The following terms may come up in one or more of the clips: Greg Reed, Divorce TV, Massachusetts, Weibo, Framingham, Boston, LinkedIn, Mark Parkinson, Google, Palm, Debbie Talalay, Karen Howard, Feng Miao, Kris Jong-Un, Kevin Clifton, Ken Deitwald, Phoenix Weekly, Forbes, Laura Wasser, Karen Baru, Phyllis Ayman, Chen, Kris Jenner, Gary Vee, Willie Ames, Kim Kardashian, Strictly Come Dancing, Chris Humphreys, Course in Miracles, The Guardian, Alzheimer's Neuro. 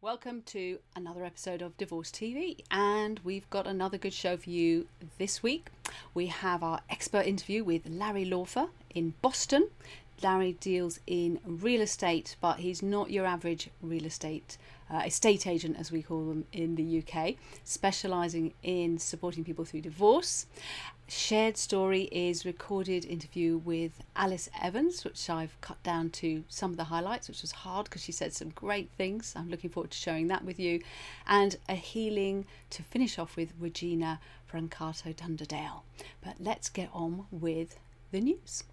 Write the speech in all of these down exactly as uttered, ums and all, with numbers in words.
Welcome to another episode of Divorce T V, and we've got another good show for you this week. We have our expert interview with Larry Lawfer in Boston. Larry deals in real estate, but he's not your average real estate uh, estate agent, as we call them in the U K, specialising in supporting people through divorce. Shared Story is recorded interview with Alice Evans, which I've cut down to some of the highlights, which was hard because she said some great things. I'm looking forward to sharing that with you. And a healing to finish off with Regina Francato Dunderdale. But let's get on with the news.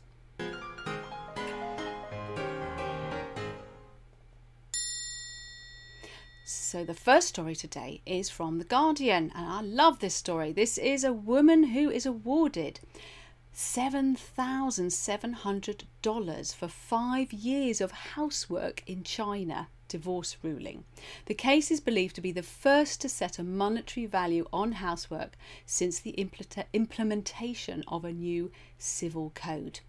So the first story today is from The Guardian, and I love this story. This is a woman who is awarded seven thousand seven hundred dollars for five years of housework in China divorce ruling. The case is believed to be the first to set a monetary value on housework since the impl- implementation of a new civil code.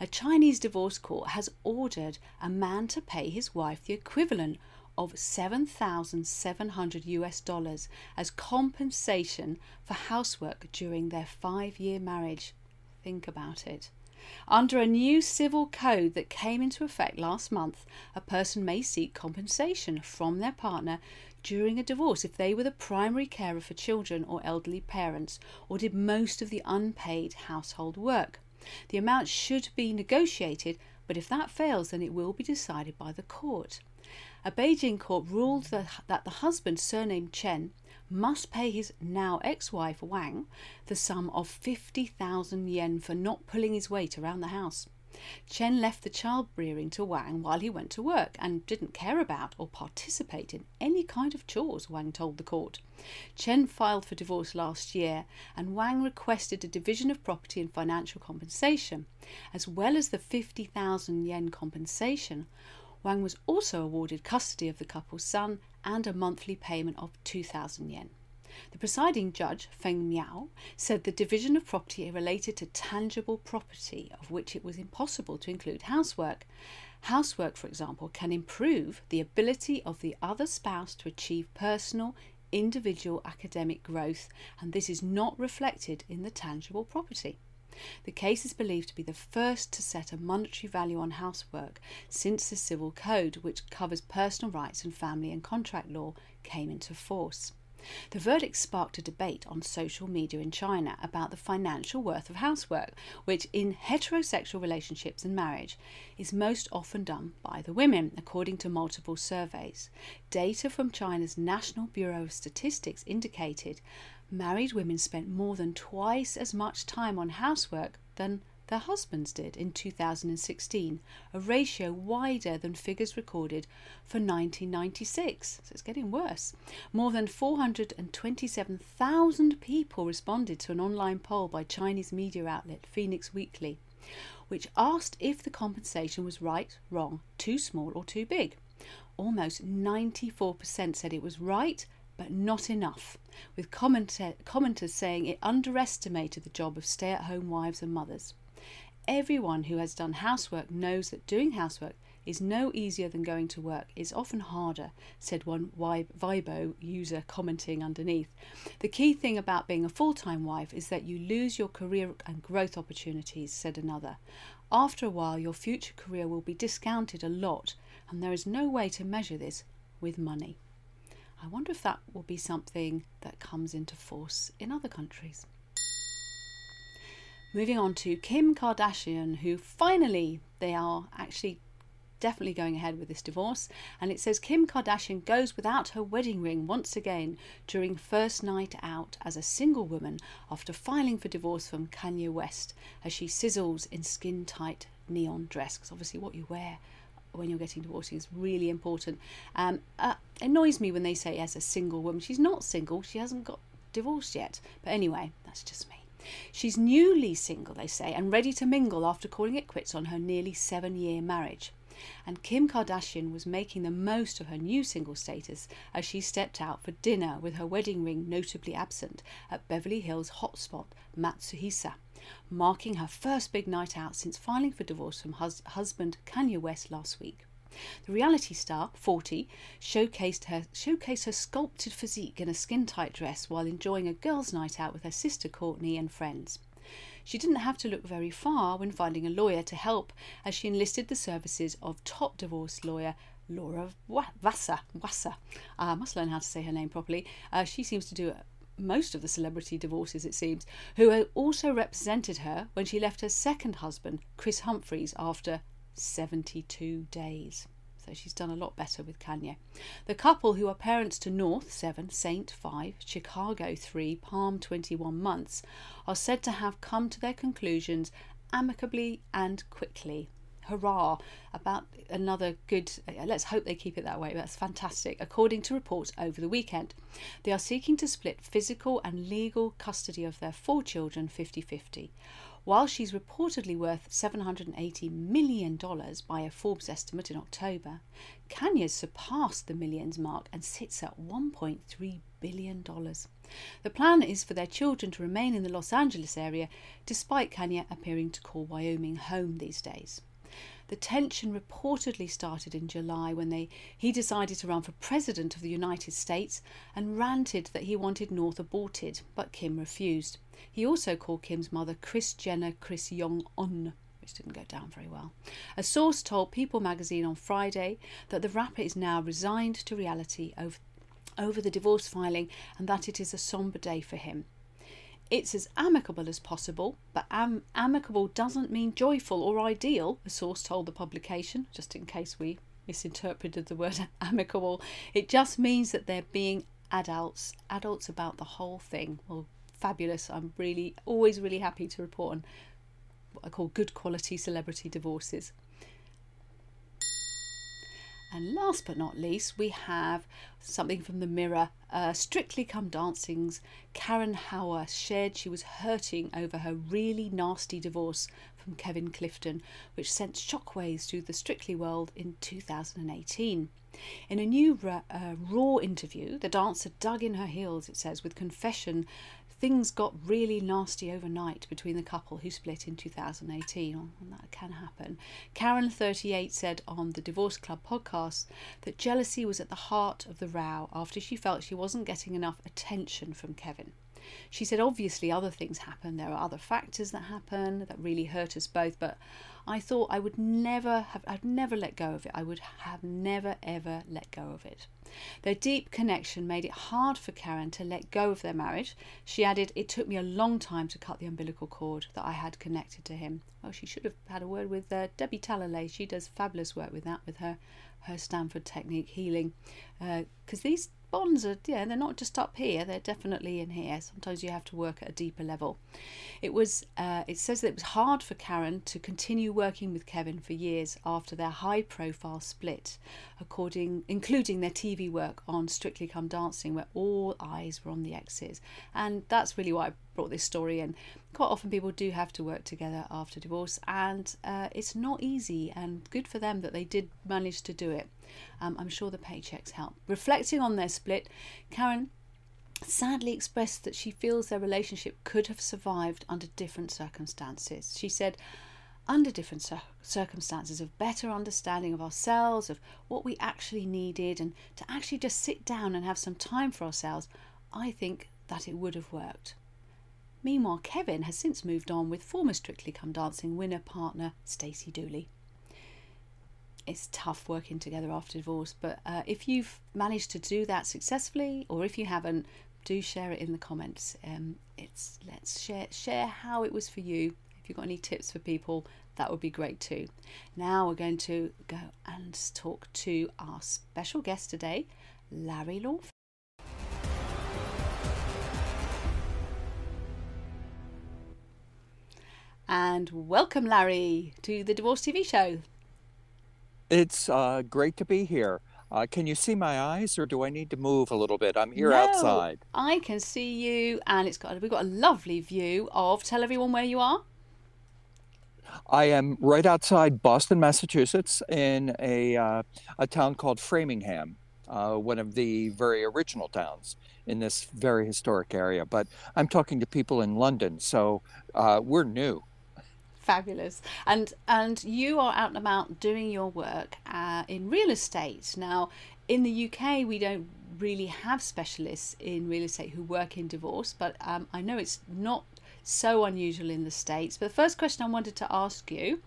A Chinese divorce court has ordered a man to pay his wife the equivalent of seven thousand seven hundred US dollars as compensation for housework during their five-year marriage. Think about it. Under a new civil code that came into effect last month, a person may seek compensation from their partner during a divorce if they were the primary carer for children or elderly parents or did most of the unpaid household work. The amount should be negotiated, but if that fails, then it will be decided by the court. A Beijing court ruled that the husband, surnamed Chen, must pay his now ex-wife, Wang, the sum of fifty thousand yen for not pulling his weight around the house. Chen left the child rearing to Wang while he went to work and didn't care about or participate in any kind of chores, Wang told the court. Chen filed for divorce last year, and Wang requested a division of property and financial compensation, as well as the fifty thousand yen compensation. Wang was also awarded custody of the couple's son and a monthly payment of two thousand yen. The presiding judge, Feng Miao, said the division of property related to tangible property of which it was impossible to include housework. Housework, for example, can improve the ability of the other spouse to achieve personal, individual, academic growth, and this is not reflected in the tangible property. The case is believed to be the first to set a monetary value on housework since the Civil Code, which covers personal rights and family and contract law, came into force. The verdict sparked a debate on social media in China about the financial worth of housework, which in heterosexual relationships and marriage is most often done by the women, according to multiple surveys. Data from China's National Bureau of Statistics indicated married women spent more than twice as much time on housework than their husbands did in two thousand sixteen, a ratio wider than figures recorded for nineteen ninety-six. So it's getting worse. More than four hundred twenty-seven thousand people responded to an online poll by Chinese media outlet Phoenix Weekly, which asked if the compensation was right, wrong, too small or too big. Almost ninety-four percent said it was right, but not enough, with commenta- commenters saying it underestimated the job of stay-at-home wives and mothers. Everyone who has done housework knows that doing housework is no easier than going to work. It's often harder, said one Weibo user commenting underneath. The key thing about being a full-time wife is that you lose your career and growth opportunities, said another. After a while, your future career will be discounted a lot, and there is no way to measure this with money. I wonder if that will be something that comes into force in other countries. Moving on to Kim Kardashian, who finally, they are actually definitely going ahead with this divorce. And it says Kim Kardashian goes without her wedding ring once again during first night out as a single woman after filing for divorce from Kanye West as she sizzles in skin-tight neon dress. Because obviously what you wear when you're getting divorced is really important. Um, uh, annoys me when they say as a single woman. She's not single. She hasn't got divorced yet. But anyway, that's just me. She's newly single, they say, and ready to mingle after calling it quits on her nearly seven-year marriage. And Kim Kardashian was making the most of her new single status as she stepped out for dinner with her wedding ring notably absent at Beverly Hills hotspot Matsuhisa, marking her first big night out since filing for divorce from hus- husband Kanye West last week. The reality star, forty, showcased her, showcased her sculpted physique in a skin-tight dress while enjoying a girls' night out with her sister Courtney and friends. She didn't have to look very far when finding a lawyer to help, as she enlisted the services of top divorce lawyer Laura Wasser. Wasser. I must learn how to say her name properly. Uh, she seems to do it. Most of the celebrity divorces, it seems, who also represented her when she left her second husband, Chris Humphreys, after seventy-two days. So she's done a lot better with Kanye. The couple, who are parents to North, seven, Saint, five, Chicago, three, Palm, twenty-one months, are said to have come to their conclusions amicably and quickly. Hurrah, about another good, let's hope they keep it that way, that's fantastic, according to reports over the weekend. They are seeking to split physical and legal custody of their four children fifty-fifty. While she's reportedly worth seven hundred eighty million dollars by a Forbes estimate in October, Kanye's surpassed the millions mark and sits at one point three billion dollars. The plan is for their children to remain in the Los Angeles area, despite Kanye appearing to call Wyoming home these days. The tension reportedly started in July when they, he decided to run for president of the United States and ranted that he wanted North aborted, but Kim refused. He also called Kim's mother Kris Jenner Kris Jong-Un, which didn't go down very well. A source told People magazine on Friday that the rapper is now resigned to reality over, over the divorce filing and that it is a sombre day for him. It's as amicable as possible, but am- amicable doesn't mean joyful or ideal, a source told the publication, just in case we misinterpreted the word amicable. It just means that they're being adults, adults about the whole thing. Well, fabulous. I'm really, always really happy to report on what I call good quality celebrity divorces. And last but not least, we have something from the Mirror. Uh, Strictly Come Dancing's Karen Howard shared she was hurting over her really nasty divorce from Kevin Clifton, which sent shockwaves through the Strictly world in two thousand eighteen. In a new ra- uh, Raw interview, the dancer dug in her heels, it says, with confession things got really nasty overnight between the couple who split in two thousand eighteen, oh, and that can happen. Karen, thirty-eight, said on the Divorce Club podcast that jealousy was at the heart of the row after she felt she wasn't getting enough attention from Kevin. She said, obviously other things happen, there are other factors that happen that really hurt us both, but I thought I would never have, I'd never let go of it. I would have never, ever let go of it. Their deep connection made it hard for Karen to let go of their marriage. She added, it took me a long time to cut the umbilical cord that I had connected to him. Well, she should have had a word with uh, Debbie Talalay. She does fabulous work with that, with her, her Stanford technique healing, because uh, these bonds are, yeah, they're not just up here, they're definitely in here. Sometimes you have to work at a deeper level. It was, uh, it says that it was hard for Karen to continue working with Kevin for years after their high-profile split, according, including their T V work on Strictly Come Dancing, where all eyes were on the exes. And that's really why I brought this story in. Quite often people do have to work together after divorce, and uh, it's not easy, and good for them that they did manage to do it. Um, I'm sure the paychecks help. Reflecting on their split, Karen sadly expressed that she feels their relationship could have survived under different circumstances. She said, under different cir- circumstances of better understanding of ourselves, of what we actually needed, and to actually just sit down and have some time for ourselves, I think that it would have worked. Meanwhile, Kevin has since moved on with former Strictly Come Dancing winner partner Stacey Dooley. It's tough working together after divorce, but uh, if you've managed to do that successfully, or if you haven't, do share it in the comments. Um, it's let's share share how it was for you. If you've got any tips for people, that would be great too. Now we're going to go and talk to our special guest today, Larry Lawfer. And welcome, Larry, to the Divorce T V show. It's uh, great to be here. Uh, can you see my eyes, or do I need to move a little bit? I'm here no, outside. I can see you, and it's got we've got a lovely view of. Tell everyone where you are. I am right outside Boston, Massachusetts, in a uh, a town called Framingham, uh, one of the very original towns in this very historic area. But I'm talking to people in London, so uh, we're new. Fabulous. And and you are out and about doing your work uh, in real estate. Now, in the U K, we don't really have specialists in real estate who work in divorce, but um, I know it's not so unusual in the States. But the first question I wanted to ask you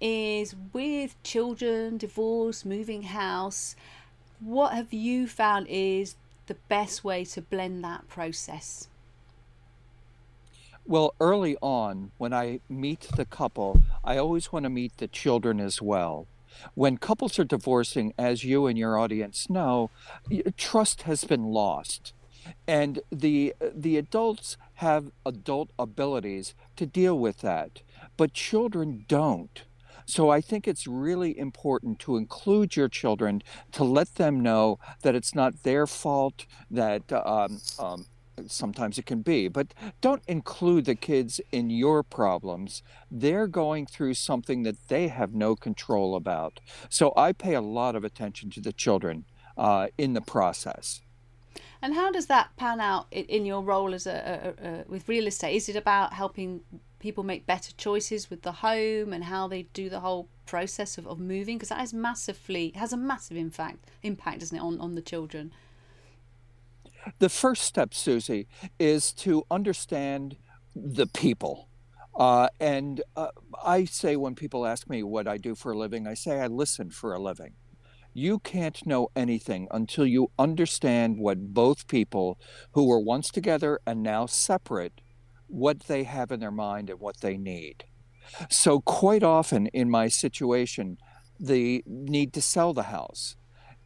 is, with children, divorce, moving house, what have you found is the best way to blend that process? Well, early on, when I meet the couple, I always want to meet the children as well. When couples are divorcing, as you and your audience know, trust has been lost. And the the adults have adult abilities to deal with that, but children don't. So I think it's really important to include your children, to let them know that it's not their fault, that um, um, sometimes it can be, but don't include the kids in your problems. They're going through something that they have no control about. So I pay a lot of attention to the children uh, in the process. And how does that pan out in your role as a, a, a with real estate? Is it about helping people make better choices with the home and how they do the whole process of, of moving? Because that is massively has a massive impact, impact, doesn't it, on, on the children? The first step, Susie, is to understand the people. Uh, and uh, I say, when people ask me what I do for a living, I say I listen for a living. You can't know anything until you understand what both people who were once together and now separate, what they have in their mind and what they need. So quite often in my situation, they need to sell the house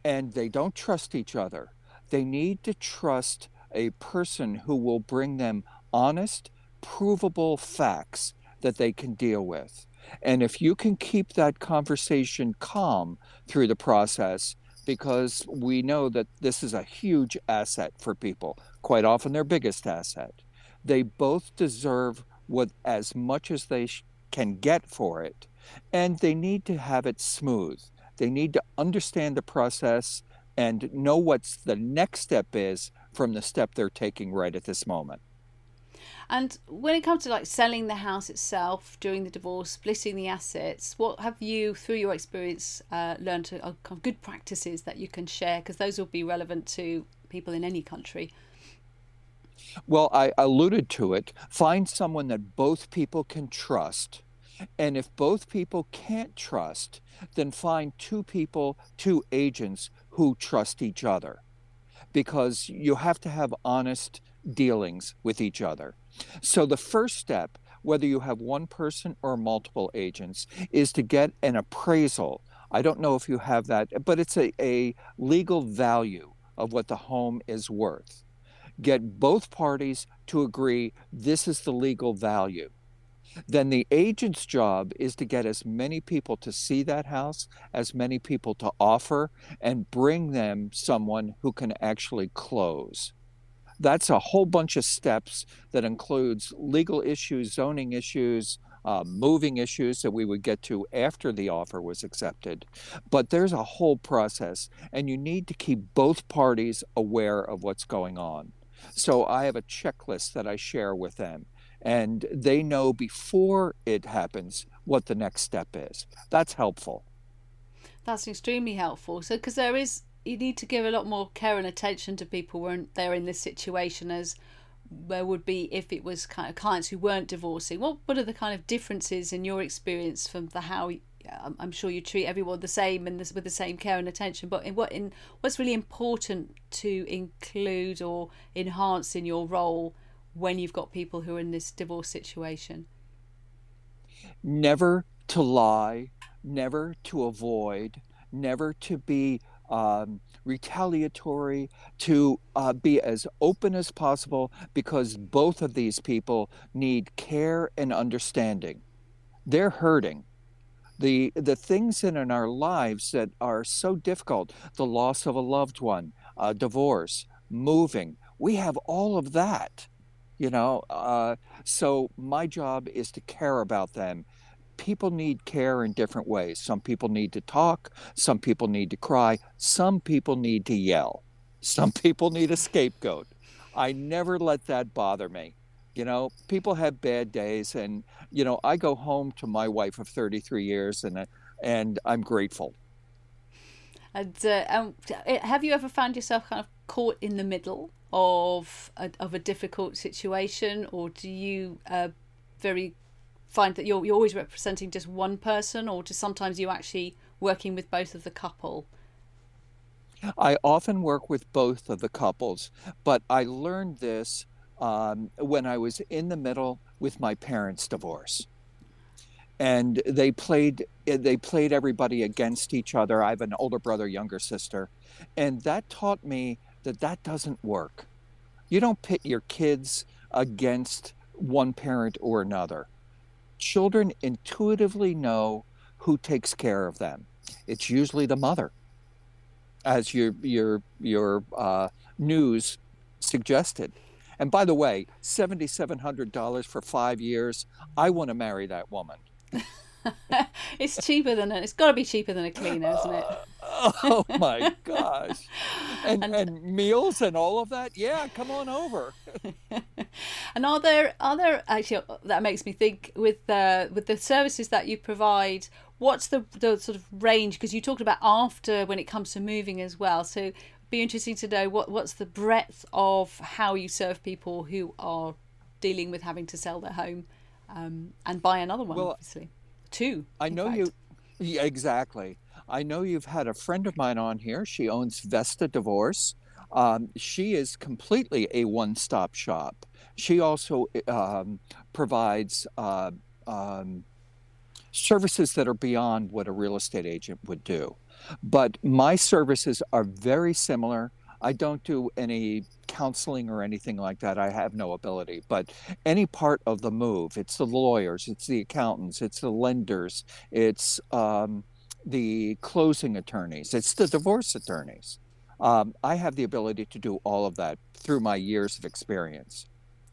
and they don't trust each other. They need to trust a person who will bring them honest, provable facts that they can deal with. And if you can keep that conversation calm through the process, because we know that this is a huge asset for people, quite often their biggest asset. They both deserve what as much as they sh- can get for it, and they need to have it smooth. They need to understand the process and know what's the next step is from the step they're taking right at this moment. And when it comes to like selling the house itself, doing the divorce, splitting the assets, what have you, through your experience, uh, learned to, uh, good practices that you can share? Because those will be relevant to people in any country. Well, I alluded to it. Find someone that both people can trust. And if both people can't trust, then find two people, two agents who trust each other. Because you have to have honest dealings with each other. So the first step, whether you have one person or multiple agents, is to get an appraisal. I don't know if you have that, but it's a, a legal value of what the home is worth. Get both parties to agree this is the legal value. Then the agent's job is to get as many people to see that house, as many people to offer, and bring them someone who can actually close. That's a whole bunch of steps that includes legal issues, zoning issues, uh, moving issues that we would get to after the offer was accepted. But there's a whole process, and you need to keep both parties aware of what's going on. So I have a checklist that I share with them, and they know before it happens what the next step is. That's helpful. That's extremely helpful. So, because there is, you need to give a lot more care and attention to people when they're in this situation as there would be if it was kind of clients who weren't divorcing. What what are the kind of differences in your experience from the how? I'm sure you treat everyone the same and this, with the same care and attention, but in what in what's really important to include or enhance in your role when you've got people who are in this divorce situation? Never to lie, never to avoid, never to be um, retaliatory, to uh, be as open as possible, because both of these people need care and understanding. They're hurting. The, the things in, in our lives that are so difficult, the loss of a loved one, a divorce, moving, we have all of that. You know, uh, so my job is to care about them. People need care in different ways. Some people need to talk. Some people need to cry. Some people need to yell. Some people need a scapegoat. I never let that bother me. You know, people have bad days, and, you know, I go home to my wife of thirty-three years, and and I'm grateful. And uh, um, have you ever found yourself kind of caught in the middle of a, of a difficult situation, or do you uh, very find that you're you're always representing just one person, or do sometimes you actually working with both of the couple? I often work with both of the couples, but I learned this um, when I was in the middle with my parents' divorce. And they played they played everybody against each other. I have an older brother, younger sister. And that taught me that that doesn't work. You don't pit your kids against one parent or another. Children intuitively know who takes care of them. It's usually the mother, as your your your uh, news suggested. And by the way, seven thousand seven hundred dollars for five years. I want to marry that woman. It's cheaper than a, it's got to be cheaper than a cleaner, isn't it? Oh my gosh! And, and and meals and all of that. Yeah, come on over. And are there are there actually that makes me think with the with the services that you provide. What's the, the sort of range? Because you talked about after when it comes to moving as well. So it'd be interesting to know what, what's the breadth of how you serve people who are dealing with having to sell their home um, and buy another one, well, obviously. Two, I know fact. you. Yeah, exactly. I know you've had a friend of mine on here. She owns Vesta Divorce. Um, she is completely a one-stop shop. She also um, provides... Uh, um, services that are beyond what a real estate agent would do. But my services are very similar. I don't do any counseling or anything like that. I have no ability, but any part of the move, it's the lawyers, it's the accountants, it's the lenders, it's um, the closing attorneys, it's the divorce attorneys. Um, I have the ability to do all of that through my years of experience.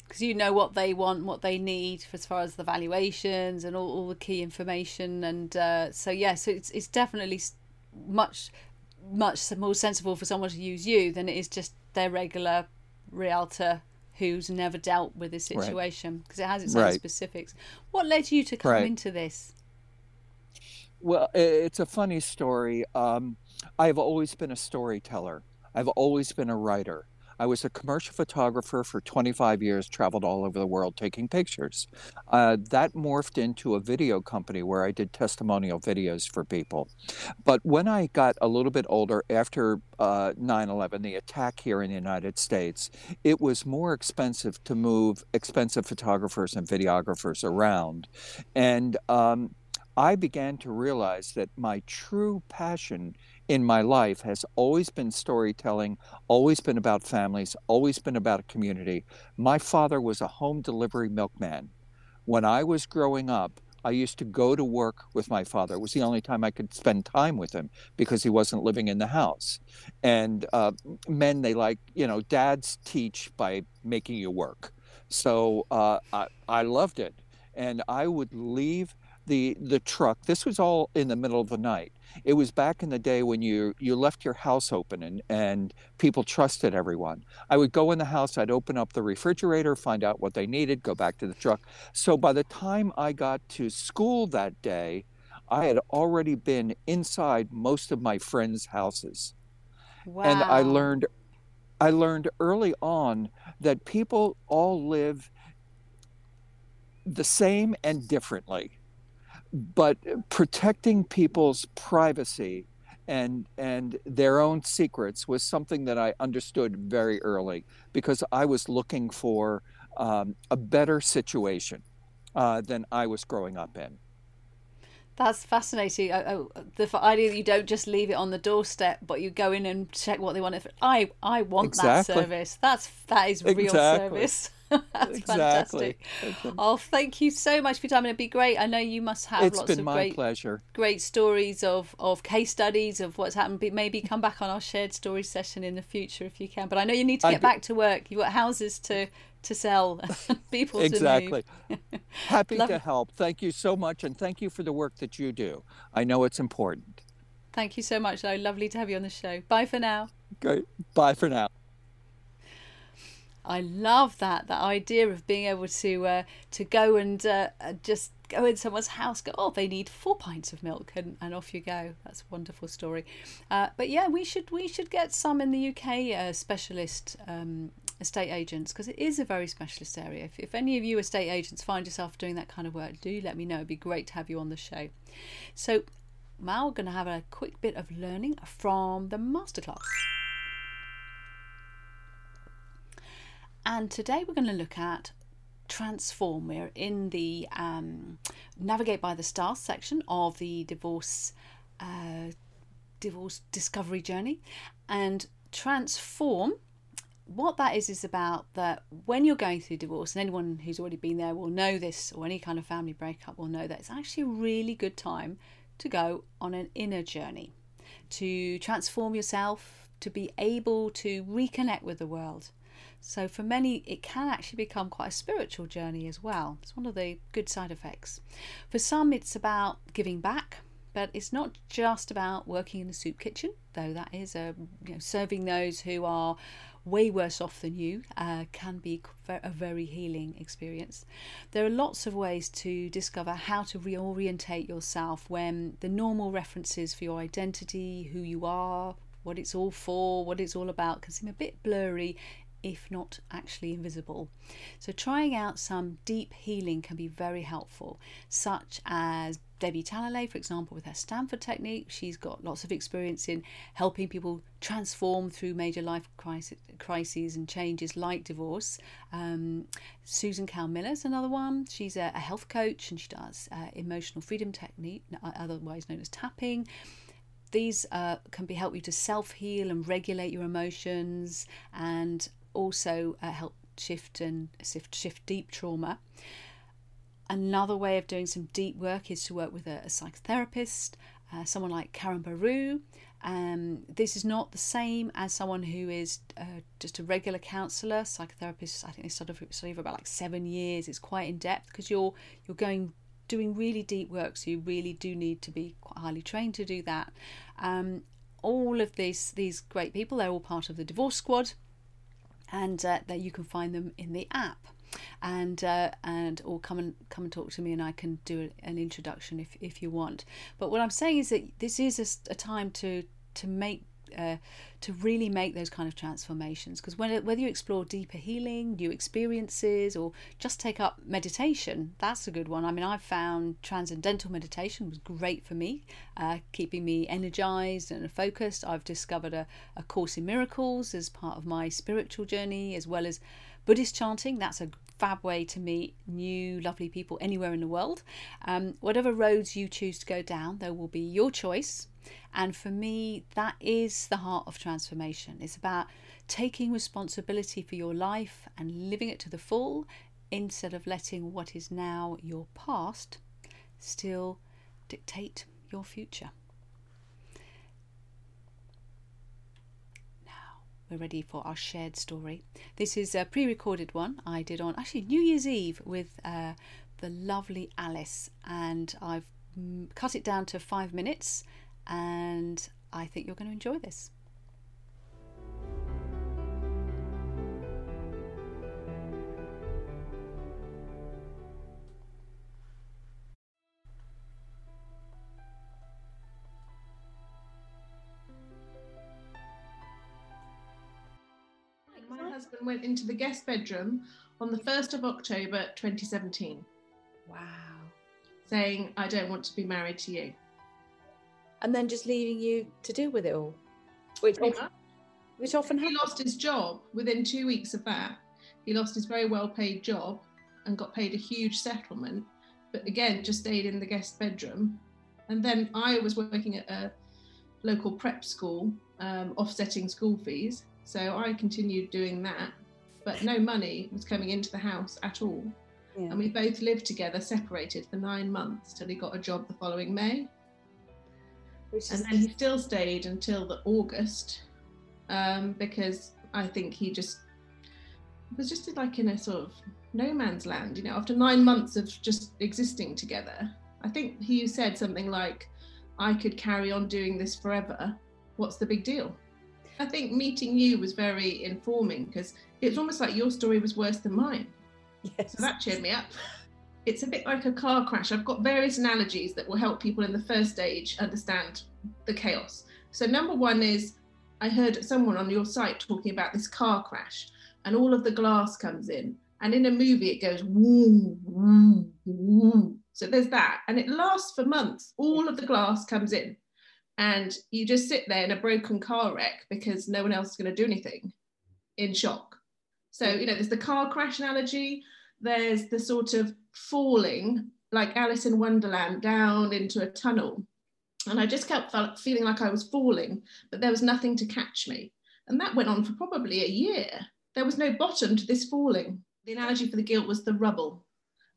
Because you know what they want, what they need as far as the valuations and all, all the key information. And uh, so, yeah, so it's it's definitely much, much more sensible for someone to use you than it is just their regular realtor who's never dealt with this situation, because right. it has its own right. specifics. What led you to come right. into this? Well, it's a funny story. Um, I've always been a storyteller. I've always been a writer. I was a commercial photographer for twenty-five years, traveled all over the world taking pictures. Uh, that morphed into a video company where I did testimonial videos for people. But when I got a little bit older, after uh, nine eleven, the attack here in the United States, it was more expensive to move expensive photographers and videographers around. And um, I began to realize that my true passion in my life has always been storytelling, always been about families, always been about a community. My father was a home delivery milkman. When I was growing up, I used to go to work with my father. It was the only time I could spend time with him because he wasn't living in the house. And uh, men, they like, you know, dads teach by making you work. So uh, I, I loved it. And I would leave the the truck. This was all in the middle of the night. It was back in the day when you you left your house open and, and people trusted everyone. I would go in the house, I'd open up the refrigerator, find out what they needed, go back to the truck. So by the time I got to school that day, I had already been inside most of my friends' houses. Wow. And I learned, I learned early on that people all live the same and differently. But protecting people's privacy and and their own secrets was something that I understood very early, because I was looking for um, a better situation uh, than I was growing up in. That's fascinating. I, I, the idea that you don't just leave it on the doorstep, but you go in and check what they want. I I want exactly. that service. That's that is real exactly. service. That's exactly. fantastic. Oh, thank you so much for your time. And it'd be great. I know you must have it's lots of great, pleasure. great stories of, of case studies of what's happened. But maybe come back on our shared story session in the future if you can. But I know you need to get I, back to work. You've got houses to, to sell, people exactly. to move. Happy Love to help. Thank you so much. And thank you for the work that you do. I know it's important. Thank you so much, though. Lovely to have you on the show. Bye for now. Great. Bye for now. I love that, that idea of being able to uh, to go and uh, just go in someone's house, go, oh, they need four pints of milk, and, and off you go. That's a wonderful story. Uh, but yeah, we should we should get some in the U K uh, specialist um, estate agents, because it is a very specialist area. If, if any of you estate agents find yourself doing that kind of work, do let me know. It'd be great to have you on the show. So now we're going to have a quick bit of learning from the masterclass. And today we're going to look at transform. We're in the um, Navigate by the Stars section of the divorce uh, divorce discovery journey. And transform, what that is, is about that when you're going through divorce, and anyone who's already been there will know this, or any kind of family breakup will know that it's actually a really good time to go on an inner journey, to transform yourself, to be able to reconnect with the world. So for many, it can actually become quite a spiritual journey as well. It's one of the good side effects. For some, it's about giving back, but it's not just about working in the soup kitchen, though that is a, you know, serving those who are way worse off than you uh, can be a very healing experience. There are lots of ways to discover how to reorientate yourself when the normal references for your identity, who you are, what it's all for, what it's all about, can seem a bit blurry, if not actually invisible. So trying out some deep healing can be very helpful, such as Debbie Talalay, for example, with her Stanford technique. She's got lots of experience in helping people transform through major life crisis, crises and changes like divorce. Um, Susan Cowmiller's another one. She's a, a health coach, and she does uh, emotional freedom technique, otherwise known as tapping. These uh, can be help you to self-heal and regulate your emotions, and also uh, help shift and shift, shift deep trauma. Another way of doing some deep work is to work with a, a psychotherapist, uh, someone like Karen Baru. Um, this is not the same as someone who is uh, just a regular counsellor. Psychotherapists, I think they study for, study for about like seven years. It's quite in depth, because you're you're going doing really deep work, so you really do need to be quite highly trained to do that. Um, all of these these great people, they're all part of the Divorce Squad. And uh, that you can find them in the app, and uh, and or come and come and talk to me, and I can do an introduction if if you want. But what I'm saying is that this is a, a time to to make uh, to really make those kind of transformations, because when whether you explore deeper healing, new experiences, or just take up meditation, that's a good one. I mean, I found transcendental meditation was great for me, uh, keeping me energized and focused. I've discovered a, a Course in Miracles as part of my spiritual journey, as well as Buddhist chanting. That's a fab way to meet new lovely people anywhere in the world. Um, whatever roads you choose to go down, there will be your choice. And for me, that is the heart of transformation. It's about taking responsibility for your life and living it to the full, instead of letting what is now your past still dictate your future. We're ready for our shared story. This is a pre-recorded one I did on actually New Year's Eve with uh, the lovely Alice, and I've cut it down to five minutes, and I think you're going to enjoy this. And went into the guest bedroom on the first of October twenty seventeen. Wow. Saying, I don't want to be married to you. And then just leaving you to deal with it all. Which often, which often happens. He lost his job within two weeks of that. He lost his very well paid job and got paid a huge settlement, but again just stayed in the guest bedroom. And then I was working at a local prep school, um, offsetting school fees. So I continued doing that, but no money was coming into the house at all. Yeah. And we both lived together separated for nine months till he got a job the following May. Which and is... then he still stayed until the August, um, because I think he just was just like in a sort of no man's land, you know, after nine months of just existing together. I think he said something like, I could carry on doing this forever. What's the big deal? I think meeting you was very informing, because it's almost like your story was worse than mine. Yes. So that cheered me up. It's a bit like a car crash. I've got various analogies that will help people in the first stage understand the chaos. So number one is, I heard someone on your site talking about this car crash and all of the glass comes in, and in a movie it goes woo, woo, woo. So there's that, and it lasts for months. All of the glass comes in and you just sit there in a broken car wreck because no one else is going to do anything, in shock. So, you know, there's the car crash analogy. There's the sort of falling, like Alice in Wonderland, down into a tunnel. And I just kept feeling like I was falling, but there was nothing to catch me. And that went on for probably a year. There was no bottom to this falling. The analogy for the guilt was the rubble.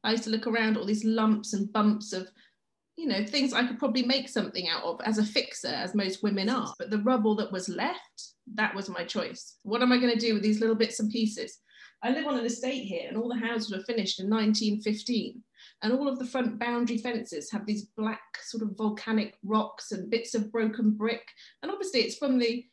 I used to look around all these lumps and bumps of, you know, things I could probably make something out of as a fixer, as most women are. But the rubble that was left, that was my choice. What am I going to do with these little bits and pieces? I live on an estate here, and all the houses were finished in nineteen fifteen, and all of the front boundary fences have these black sort of volcanic rocks and bits of broken brick, and obviously it's from the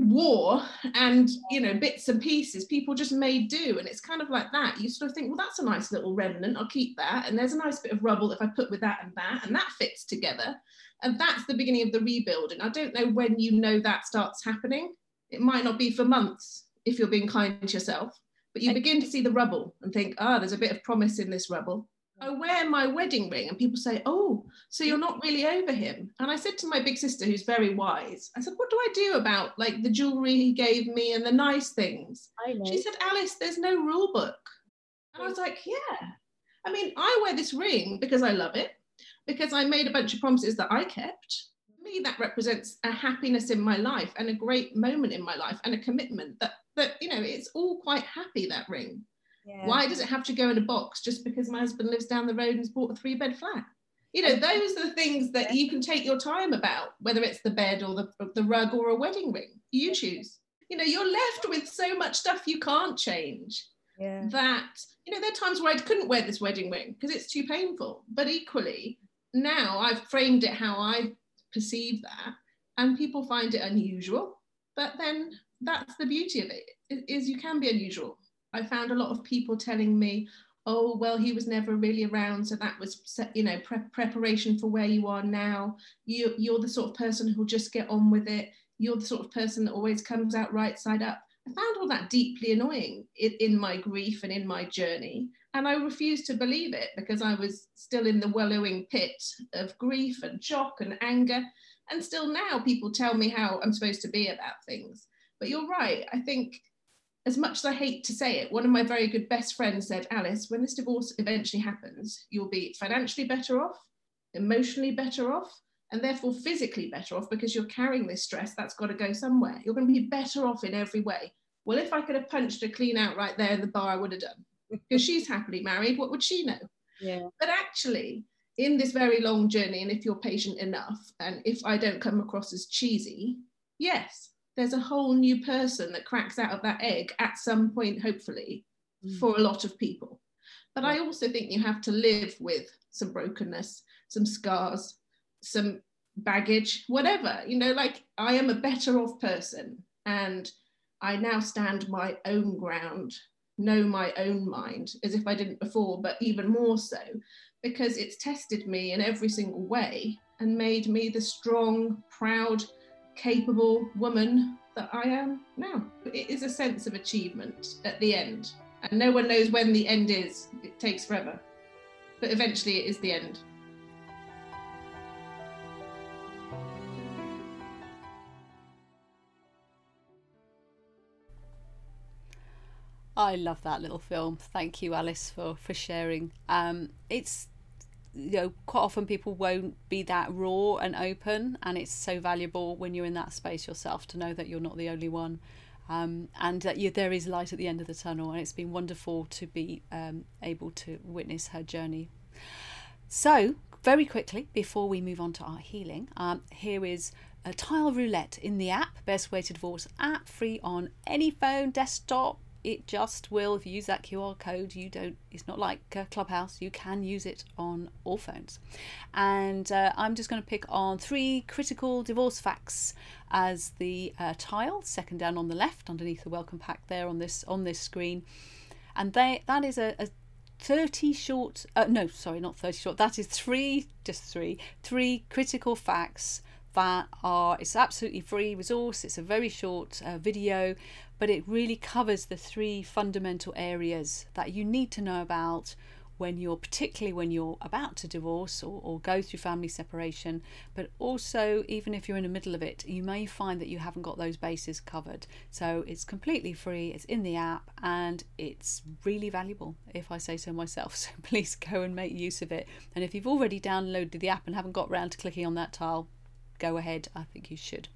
war, and, you know, bits and pieces people just made do. And it's kind of like that. You sort of think, well, that's a nice little remnant, I'll keep that, and there's a nice bit of rubble if I put with that and that, and that fits together. And that's the beginning of the rebuilding. I don't know when you know that starts happening. It might not be for months if you're being kind to yourself. But you begin to see the rubble and think, ah, oh, there's a bit of promise in this rubble. I wear my wedding ring and people say, oh, so you're not really over him. And I said to my big sister, who's very wise, I said, what do I do about, like, the jewellery he gave me and the nice things? I know. She said, Alice, there's no rule book. And I was like, yeah. I mean, I wear this ring because I love it, because I made a bunch of promises that I kept. For me, that represents a happiness in my life and a great moment in my life and a commitment that But, you know, it's all quite happy, that ring. Yeah. Why does it have to go in a box just because my husband lives down the road and has bought a three-bed flat? You know, those are the things that you can take your time about, whether it's the bed or the, the rug or a wedding ring. You choose. You know, you're left with so much stuff you can't change. Yeah. That, you know, there are times where I couldn't wear this wedding ring because it's too painful. But equally, now I've framed it how I perceive that, and people find it unusual. But then... that's the beauty of it, is you can be unusual. I found a lot of people telling me, oh, well, he was never really around, so that was, you know, pre preparation for where you are now. You, you're the sort of person who'll just get on with it. You're the sort of person that always comes out right side up. I found all that deeply annoying in, in my grief and in my journey. And I refused to believe it because I was still in the wallowing pit of grief and shock and anger. And still now people tell me how I'm supposed to be about things. But you're right. I think, as much as I hate to say it, one of my very good best friends said, Alice, when this divorce eventually happens, you'll be financially better off, emotionally better off, and therefore physically better off, because you're carrying this stress that's got to go somewhere. You're going to be better off in every way. Well, if I could have punched a clean out right there in the bar, I would have done. Because she's happily married, what would she know? Yeah. But actually, in this very long journey, and if you're patient enough, and if I don't come across as cheesy, yes, there's a whole new person that cracks out of that egg at some point, hopefully, mm. for a lot of people. But yeah. I also think you have to live with some brokenness, some scars, some baggage, whatever. You know, like, I am a better off person, and I now stand my own ground, know my own mind, as if I didn't before, but even more so, because it's tested me in every single way and made me the strong, proud, capable woman that I am now. It is a sense of achievement at the end, and no one knows when the end is. It takes forever, but eventually it is the end. I love that little film. Thank you, Alice, for for sharing. Um it's, you know, quite often people won't be that raw and open, and it's so valuable when you're in that space yourself to know that you're not the only one, um, and that you, there is light at the end of the tunnel. And it's been wonderful to be um, able to witness her journey. So very quickly, before we move on to our healing, um, here is a tile roulette in the app, Best Way to Divorce app, free on any phone, desktop, it just will. If you use that Q R code, you don't, it's not like uh, Clubhouse, you can use it on all phones. And uh, I'm just going to pick on three critical divorce facts as the uh, tile, second down on the left underneath the welcome pack there on this on this screen. And they, that is a, a thirty short, uh, no, sorry, not thirty short, that is three, just three, three critical facts that are, it's absolutely free resource, it's a very short uh, video, but it really covers the three fundamental areas that you need to know about when you're, particularly when you're about to divorce or, or go through family separation, but also even if you're in the middle of it, you may find that you haven't got those bases covered. So it's completely free, it's in the app, and it's really valuable, if I say so myself, so please go and make use of it. And if you've already downloaded the app and haven't got around to clicking on that tile, go ahead, I think you should.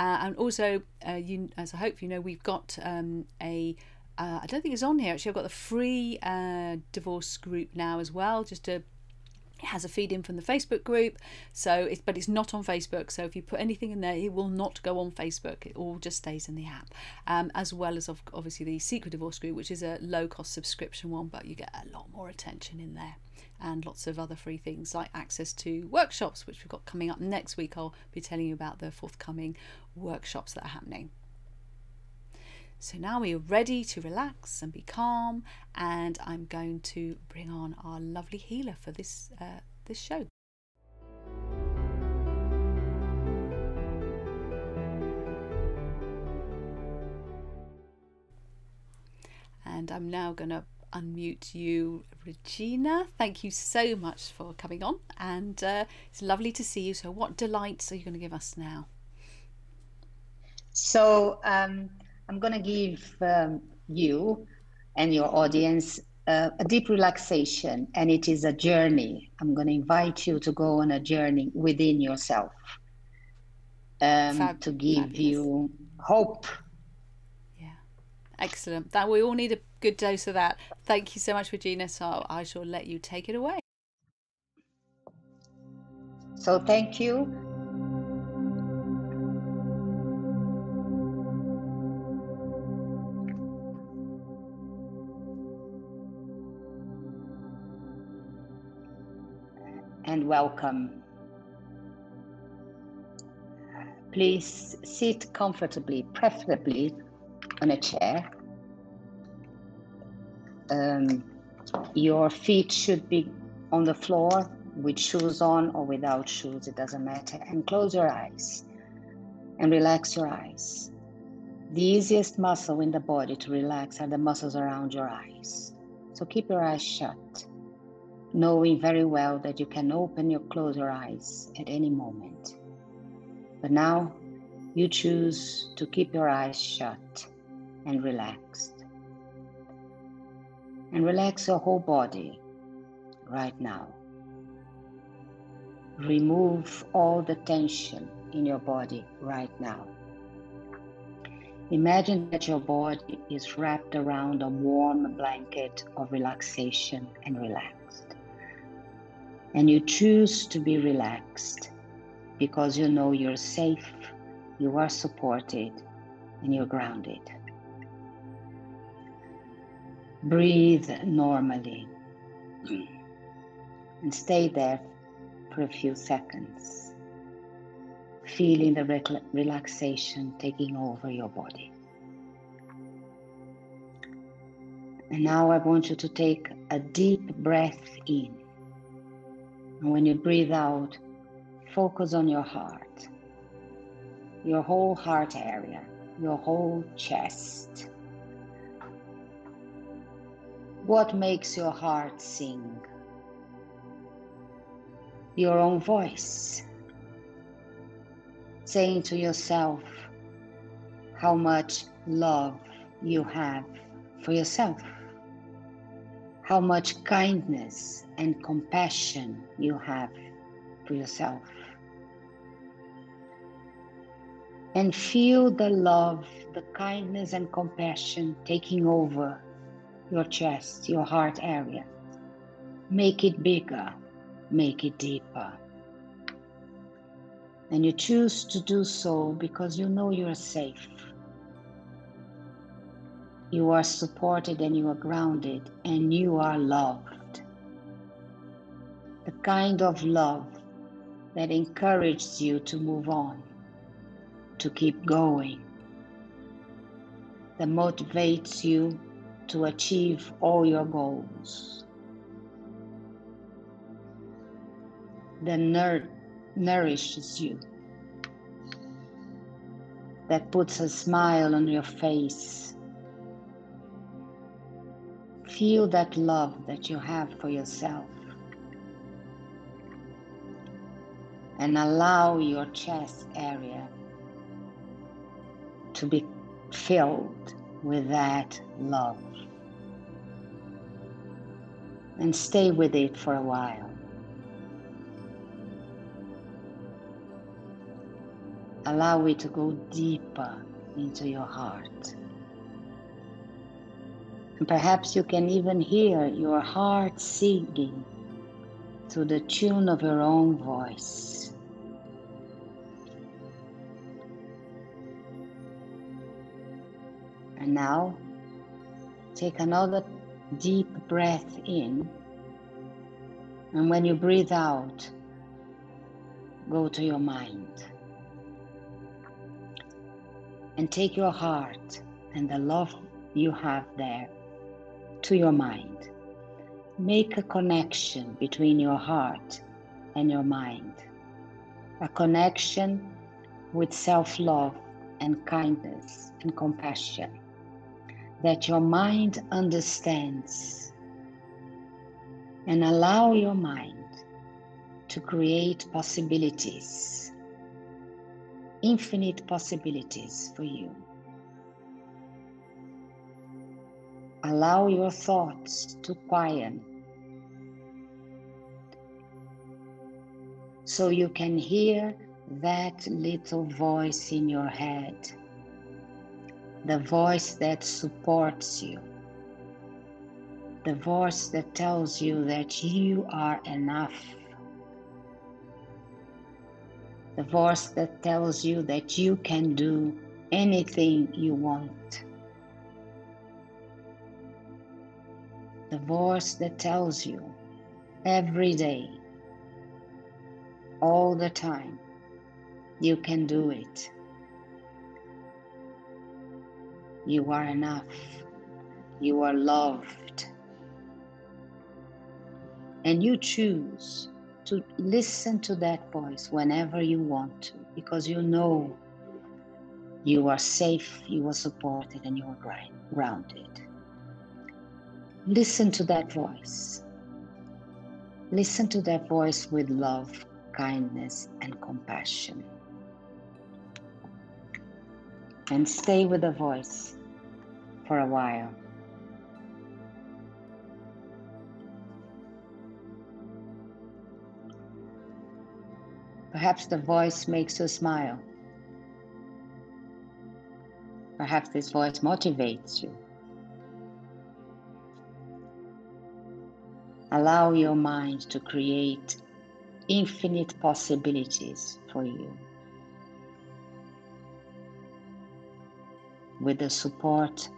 Uh, and also, uh, you, as I hope you know, we've got um, a, uh, I don't think it's on here actually, I've got the free uh, divorce group now as well, just to, it has a feed in from the Facebook group, so it's, but it's not on Facebook, so if you put anything in there, it will not go on Facebook, it all just stays in the app, um, as well as of, obviously the Secret Divorce group, which is a low-cost subscription one, but you get a lot more attention in there, and lots of other free things like access to workshops, which we've got coming up next week. I'll be telling you about the forthcoming workshops that are happening. So now we are ready to relax and be calm, and I'm going to bring on our lovely healer for this uh, this show. And I'm now going to unmute you, Regina. Thank you so much for coming on, and uh, it's lovely to see you. So what delights are you going to give us now? So um, I'm going to give um, you and your audience uh, a deep relaxation, and it is a journey. I'm going to invite you to go on a journey within yourself um, Fab- to give fabulous. you hope. Yeah, excellent. That we all need a good dose of that. Thank you so much, Regina. So I shall let you take it away. So thank you. And welcome. Please sit comfortably, preferably on a chair. Um, your feet should be on the floor with shoes on or without shoes, it doesn't matter. And close your eyes and relax your eyes. The easiest muscle in the body to relax are the muscles around your eyes. So keep your eyes shut, knowing very well that you can open or close your eyes at any moment. But now you choose to keep your eyes shut and relaxed. And relax your whole body right now. Remove all the tension in your body right now. Imagine that your body is wrapped around a warm blanket of relaxation and relaxed. And you choose to be relaxed because you know you're safe, you are supported, and you're grounded. Breathe normally and stay there for a few seconds, feeling the re- relaxation taking over your body. And now I want you to take a deep breath in. And when you breathe out, focus on your heart, your whole heart area, your whole chest. What makes your heart sing? Your own voice, saying to yourself how much love you have for yourself, how much kindness and compassion you have for yourself. And feel the love, the kindness and compassion taking over your chest, your heart area. Make it bigger, make it deeper. And you choose to do so because you know you're safe. You are supported and you are grounded and you are loved. The kind of love that encourages you to move on, to keep going, that motivates you to achieve all your goals, that nur- nourishes you, that puts a smile on your face. Feel that love that you have for yourself and allow your chest area to be filled with that love and stay with it for a while. Allow it to go deeper into your heart. And perhaps you can even hear your heart singing to the tune of your own voice. And now, take another deep breath in, and when you breathe out, go to your mind. And take your heart and the love you have there to your mind. Make a connection between your heart and your mind, a connection with self-love and kindness and compassion that your mind understands, and allow your mind to create possibilities, infinite possibilities for you. Allow your thoughts to quieten so you can hear that little voice in your head, the voice that supports you, the voice that tells you that you are enough, the voice that tells you that you can do anything you want, the voice that tells you every day, all the time, you can do it. You are enough. You are loved. And you choose to listen to that voice whenever you want to, because you know you are safe, you are supported, and you are grounded. Listen to that voice. Listen to that voice with love, kindness, and compassion. And stay with the voice for a while. Perhaps the voice makes you smile. Perhaps this voice motivates you. Allow your mind to create infinite possibilities for you with the support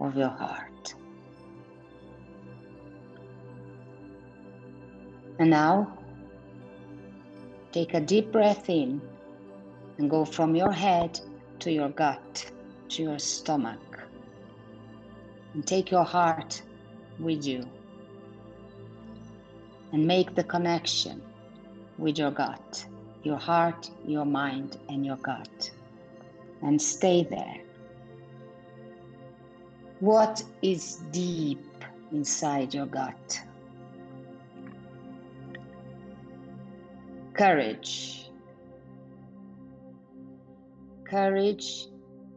of your heart. And now, take a deep breath in and go from your head to your gut, to your stomach, and take your heart with you. And make the connection with your gut, your heart, your mind, and your gut, and stay there. What is deep inside your gut? Courage. Courage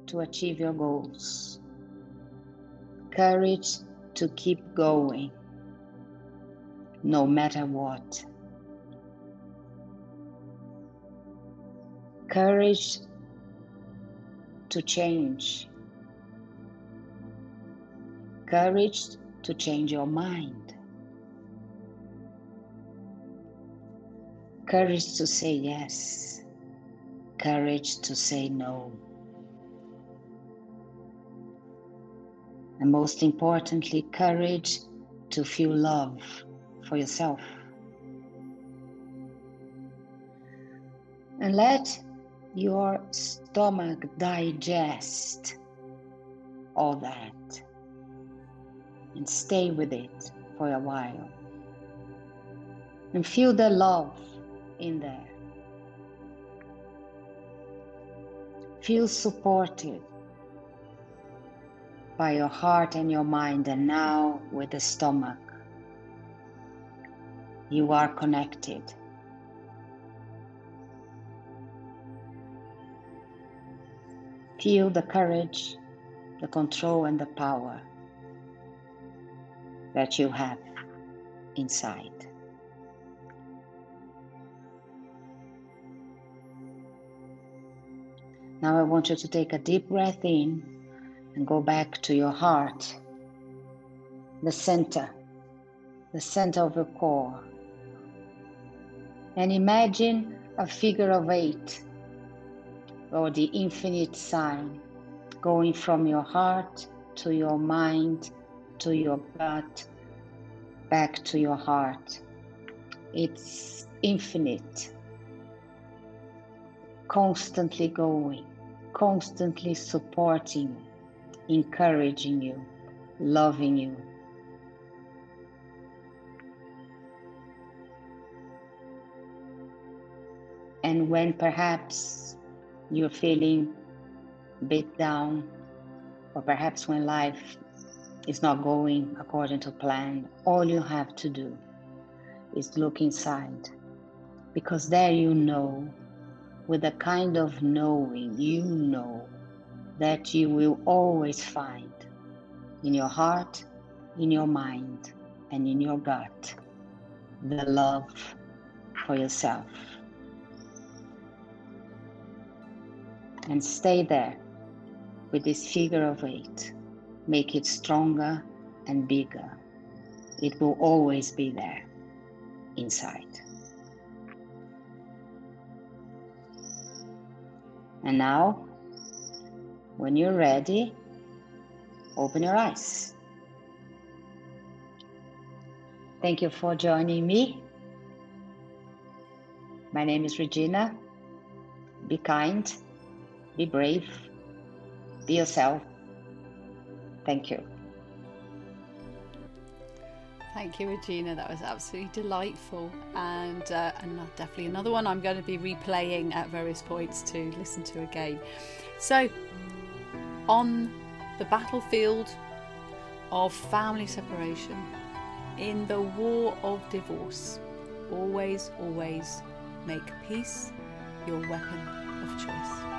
to achieve your goals. Courage to keep going. No matter what. Courage to change. Courage to change your mind. Courage to say yes. Courage to say no. and most importantly, courage to feel love for yourself. And let your stomach digest all that and stay with it for a while. And feel the love in there. Feel supported by your heart and your mind, and now with the stomach. You are connected. Feel the courage, the control, and the power that you have inside. Now I want you to take a deep breath in and go back to your heart, the center, the center of your core. And imagine a figure of eight, or the infinite sign, going from your heart to your mind, to your gut, back to your heart. It's infinite, constantly going, constantly supporting, encouraging you, loving you. And when perhaps you're feeling beat down, or perhaps when life is not going according to plan, all you have to do is look inside, because there you know, with a kind of knowing, you know that you will always find in your heart, in your mind, and in your gut, the love for yourself. And stay there with this figure of eight. Make it stronger and bigger. It will always be there inside. And now, when you're ready, open your eyes. Thank you for joining me. My name is Regina. Be kind, be brave, be yourself. Thank you. Thank you, Regina. That was absolutely delightful, and, uh, and definitely another one I'm going to be replaying at various points to listen to again. So, on the battlefield of family separation, in the war of divorce, always, always make peace your weapon of choice.